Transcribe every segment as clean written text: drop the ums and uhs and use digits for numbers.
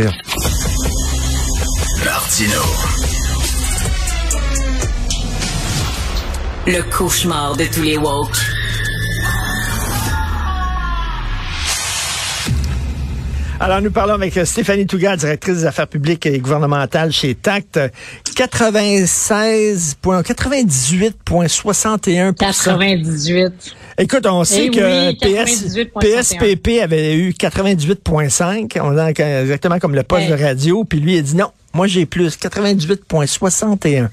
dire. Martino. Le cauchemar de tous les woke. Alors, nous parlons avec Stéphanie Tougal, directrice des affaires publiques et gouvernementales chez TACTE. 98,61%. 98. Écoute, on sait que PSPP avait eu 98,5. On est exactement comme le poste de radio. Puis lui, il a dit non, moi j'ai plus, 98,61.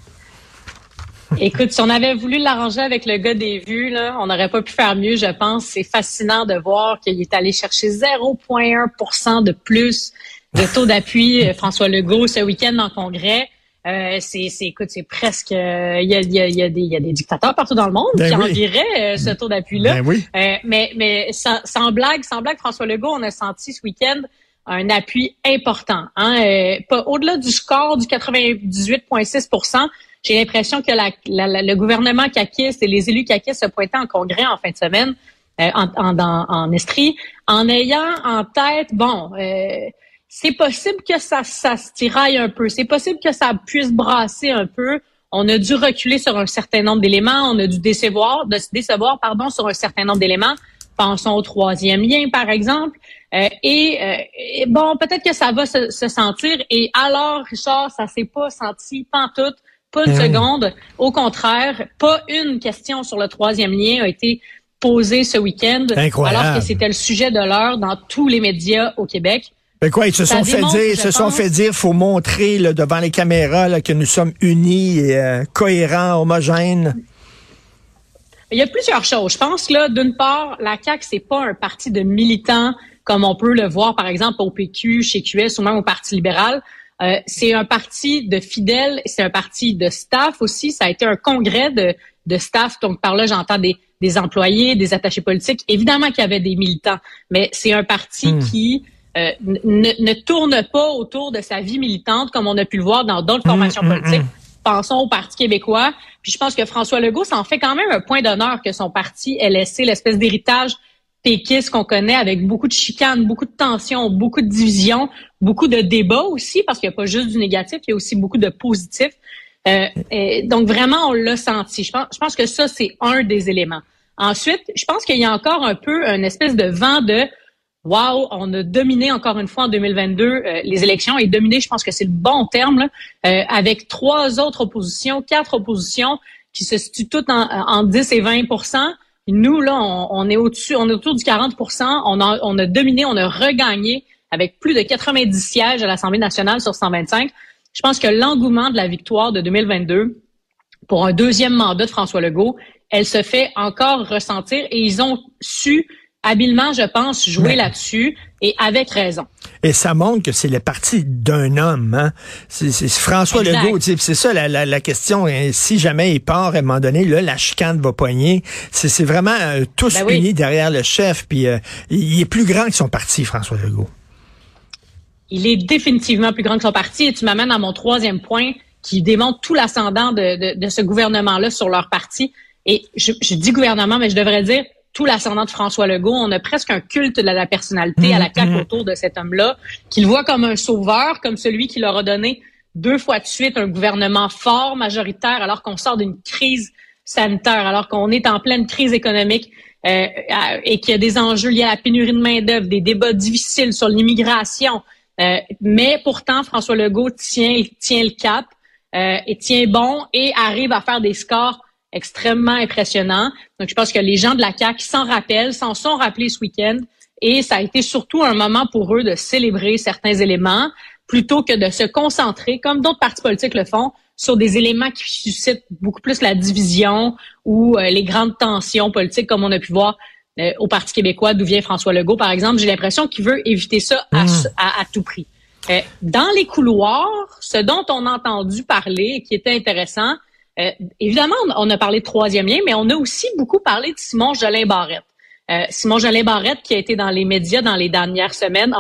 Écoute, si on avait voulu l'arranger avec le gars des vues, là, on n'aurait pas pu faire mieux, je pense. C'est fascinant de voir qu'il est allé chercher 0,1% de plus de taux d'appui, François Legault, ce week-end en congrès. C'est presque... Il y a des dictateurs partout dans le monde qui envieraient ce taux d'appui-là. Ben oui. Mais sans blague, François Legault, on a senti ce week-end un appui important. Pas au-delà du score du 98,6%, j'ai l'impression que le gouvernement caquiste et les élus caquistes se pointaient en congrès en fin de semaine, en Estrie, en ayant en tête, c'est possible que ça se tiraille un peu, c'est possible que ça puisse brasser un peu. On a dû reculer sur un certain nombre d'éléments, on a dû se décevoir sur un certain nombre d'éléments. Pensons au troisième lien, par exemple. Peut-être que ça va se sentir. Et alors, Richard, ça s'est pas senti pantoute. Pas une seconde. Au contraire, pas une question sur le troisième lien a été posée ce week-end. Incroyable. Alors que c'était le sujet de l'heure dans tous les médias au Québec. Mais quoi, ils se sont fait dire, faut montrer là, devant les caméras là, que nous sommes unis, et, cohérents, homogènes. Il y a plusieurs choses. Je pense là, d'une part, la CAQ, c'est pas un parti de militants comme on peut le voir, par exemple, au PQ, chez QS ou même au Parti libéral. C'est un parti de fidèles, c'est un parti de staff aussi. Ça a été un congrès de staff. Donc, par là, j'entends des employés, des attachés politiques. Évidemment qu'il y avait des militants, mais c'est un parti qui ne tourne pas autour de sa vie militante, comme on a pu le voir dans d'autres formations politiques. Pensons au Parti québécois. Puis je pense que François Legault s'en fait quand même un point d'honneur que son parti ait laissé l'espèce d'héritage péquiste qu'on connaît, avec beaucoup de chicanes, beaucoup de tensions, beaucoup de divisions, beaucoup de débats aussi, parce qu'il n'y a pas juste du négatif, il y a aussi beaucoup de positifs. Donc vraiment, on l'a senti. Je pense que ça, c'est un des éléments. Ensuite, je pense qu'il y a encore un peu une espèce de vent de « wow, on a dominé encore une fois en 2022 les élections ». Et dominé, je pense que c'est le bon terme, là, avec quatre oppositions, qui se situent toutes en 10 et 20 %. Nous, là, on est autour du 40 %, on a dominé, on a regagné avec plus de 90 sièges à l'Assemblée nationale sur 125. Je pense que l'engouement de la victoire de 2022 pour un deuxième mandat de François Legault, elle se fait encore ressentir et ils ont su habilement, je pense, jouer là-dessus et avec raison. Et ça montre que c'est le parti d'un homme. Hein? C'est François Legault. C'est ça la question. Si jamais il part, à un moment donné, là, la chicane va poigner. C'est vraiment tous unis derrière le chef. Puis il est plus grand que son parti, François Legault. Il est définitivement plus grand que son parti. Et tu m'amènes à mon troisième point qui démontre tout l'ascendant de ce gouvernement-là sur leur parti. Et je dis gouvernement, mais je devrais dire tout l'ascendant de François Legault. On a presque un culte de la personnalité à la CAQ autour de cet homme-là, qu'il voit comme un sauveur, comme celui qui leur a donné 2 fois de suite un gouvernement fort, majoritaire, alors qu'on sort d'une crise sanitaire, alors qu'on est en pleine crise économique et qu'il y a des enjeux liés à la pénurie de main-d'œuvre, des débats difficiles sur l'immigration. Mais pourtant, François Legault tient le cap et tient bon et arrive à faire des scores extrêmement impressionnant. Donc, je pense que les gens de la CAQ s'en sont rappelés ce week-end et ça a été surtout un moment pour eux de célébrer certains éléments plutôt que de se concentrer, comme d'autres partis politiques le font, sur des éléments qui suscitent beaucoup plus la division ou les grandes tensions politiques comme on a pu voir au Parti québécois d'où vient François Legault, par exemple. J'ai l'impression qu'il veut éviter ça à tout prix. Dans les couloirs, ce dont on a entendu parler et qui était intéressant, évidemment, on a parlé de troisième lien, mais on a aussi beaucoup parlé de Simon Jolin-Barrette. Simon Jolin-Barrette qui a été dans les médias dans la dernière semaine,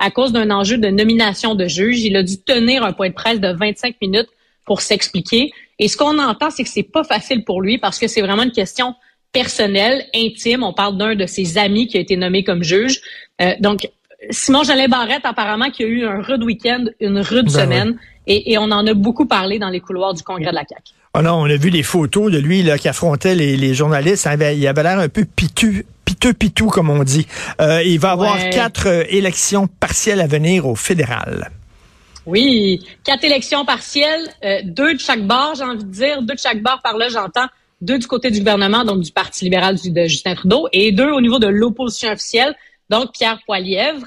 à cause d'un enjeu de nomination de juge. Il a dû tenir un point de presse de 25 minutes pour s'expliquer. Et ce qu'on entend, c'est que c'est pas facile pour lui parce que c'est vraiment une question personnelle, intime. On parle d'un de ses amis qui a été nommé comme juge. Donc, Simon Jolin-Barrette, apparemment, qui a eu un rude week-end, une rude semaine. Ouais. Et on en a beaucoup parlé dans les couloirs du congrès de la CAQ. Ah non, on a vu les photos de lui là qui affrontait les journalistes. Il avait l'air un peu piteux, comme on dit. Il va avoir 4 élections partielles à venir au fédéral. Oui, 4 élections partielles, 2 de chaque bord, j'ai envie de dire. 2 de chaque bord, par là, j'entends. 2 du côté du gouvernement, donc du Parti libéral de Justin Trudeau, et 2 au niveau de l'opposition officielle, donc Pierre Poilievre.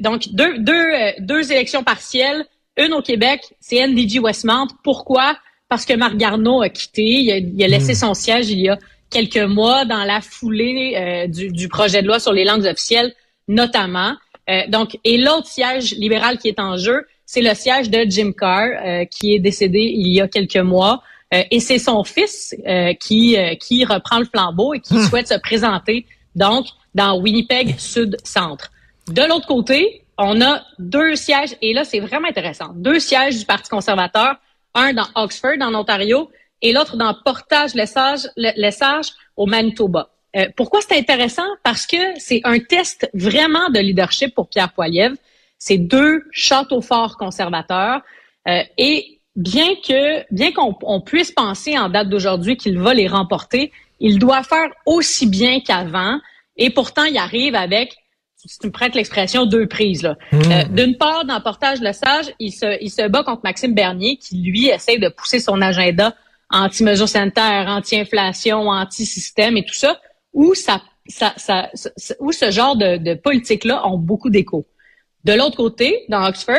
Donc, deux élections partielles, une au Québec, c'est NDG Westmount. Pourquoi? Parce que Marc Garneau a quitté, il a laissé son siège il y a quelques mois dans la foulée du projet de loi sur les langues officielles, notamment. Donc, et l'autre siège libéral qui est en jeu, c'est le siège de Jim Carr, qui est décédé il y a quelques mois. Et c'est son fils qui reprend le flambeau et qui souhaite se présenter, donc, dans Winnipeg Sud-Centre. De l'autre côté, on a 2 sièges, et là, c'est vraiment intéressant, 2 sièges du Parti conservateur, un dans Oxford, en Ontario, et l'autre dans Portage-la-Sage, au Manitoba. Pourquoi c'est intéressant? Parce que c'est un test vraiment de leadership pour Pierre Poilievre. C'est 2 châteaux forts conservateurs, et bien qu'on puisse penser en date d'aujourd'hui qu'il va les remporter, il doit faire aussi bien qu'avant, et pourtant il arrive avec, si tu me prêtes l'expression, 2 prises là. D'une part, dans Portage-la-Sage, il se bat contre Maxime Bernier, qui lui essaie de pousser son agenda anti-mesures sanitaires, anti-inflation, anti-système et tout ça, où ce genre de politique-là ont beaucoup d'écho. De l'autre côté, dans Oxford,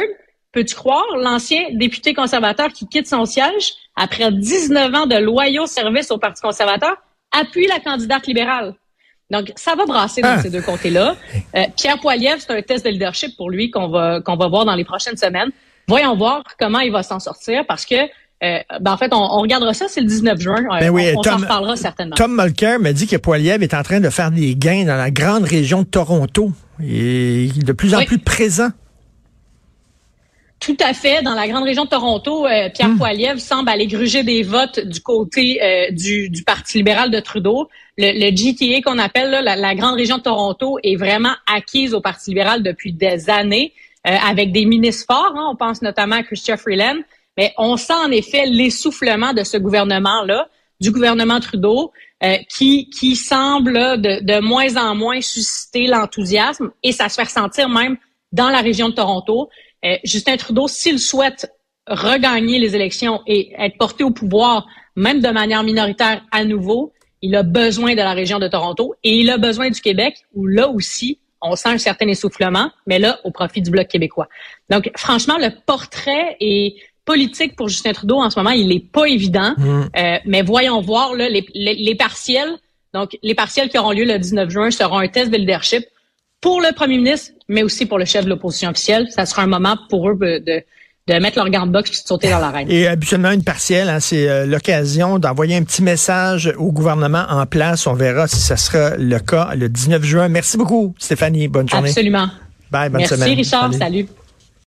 peux-tu croire, l'ancien député conservateur qui quitte son siège après 19 ans de loyaux services au Parti conservateur appuie la candidate libérale. Donc, ça va brasser dans ces 2 comtés-là. Pierre Poilievre, c'est un test de leadership pour lui qu'on va voir dans les prochaines semaines. Voyons voir comment il va s'en sortir, parce que en fait, on regardera ça, c'est le 19 juin. On s'en reparlera certainement. Tom Mulcair m'a dit que Poilievre est en train de faire des gains dans la grande région de Toronto. Et de plus en plus présent. Tout à fait. Dans la grande région de Toronto, Pierre Poilievre semble aller gruger des votes du côté du Parti libéral de Trudeau. Le GTA qu'on appelle là, la grande région de Toronto est vraiment acquise au Parti libéral depuis des années, avec des ministres forts. On pense notamment à Chrystia Freeland. Mais on sent en effet l'essoufflement de ce gouvernement-là, du gouvernement Trudeau, qui semble de moins en moins susciter l'enthousiasme, et ça se fait ressentir même dans la région de Toronto. Justin Trudeau, s'il souhaite regagner les élections et être porté au pouvoir, même de manière minoritaire à nouveau, il a besoin de la région de Toronto et il a besoin du Québec, où là aussi, on sent un certain essoufflement, mais là, au profit du Bloc québécois. Donc, franchement, le portrait politique pour Justin Trudeau en ce moment, il n'est pas évident, mais voyons voir là, les partiels. Donc, les partiels qui auront lieu le 19 juin seront un test de leadership pour le premier ministre, mais aussi pour le chef de l'opposition officielle. Ça sera un moment pour eux de mettre leur gant-box puis de sauter dans l'arène. Et habituellement, une partielle, c'est l'occasion d'envoyer un petit message au gouvernement en place. On verra si ce sera le cas le 19 juin. Merci beaucoup, Stéphanie. Bonne journée. Absolument. Bye, bonne semaine. Merci, Richard. Salut.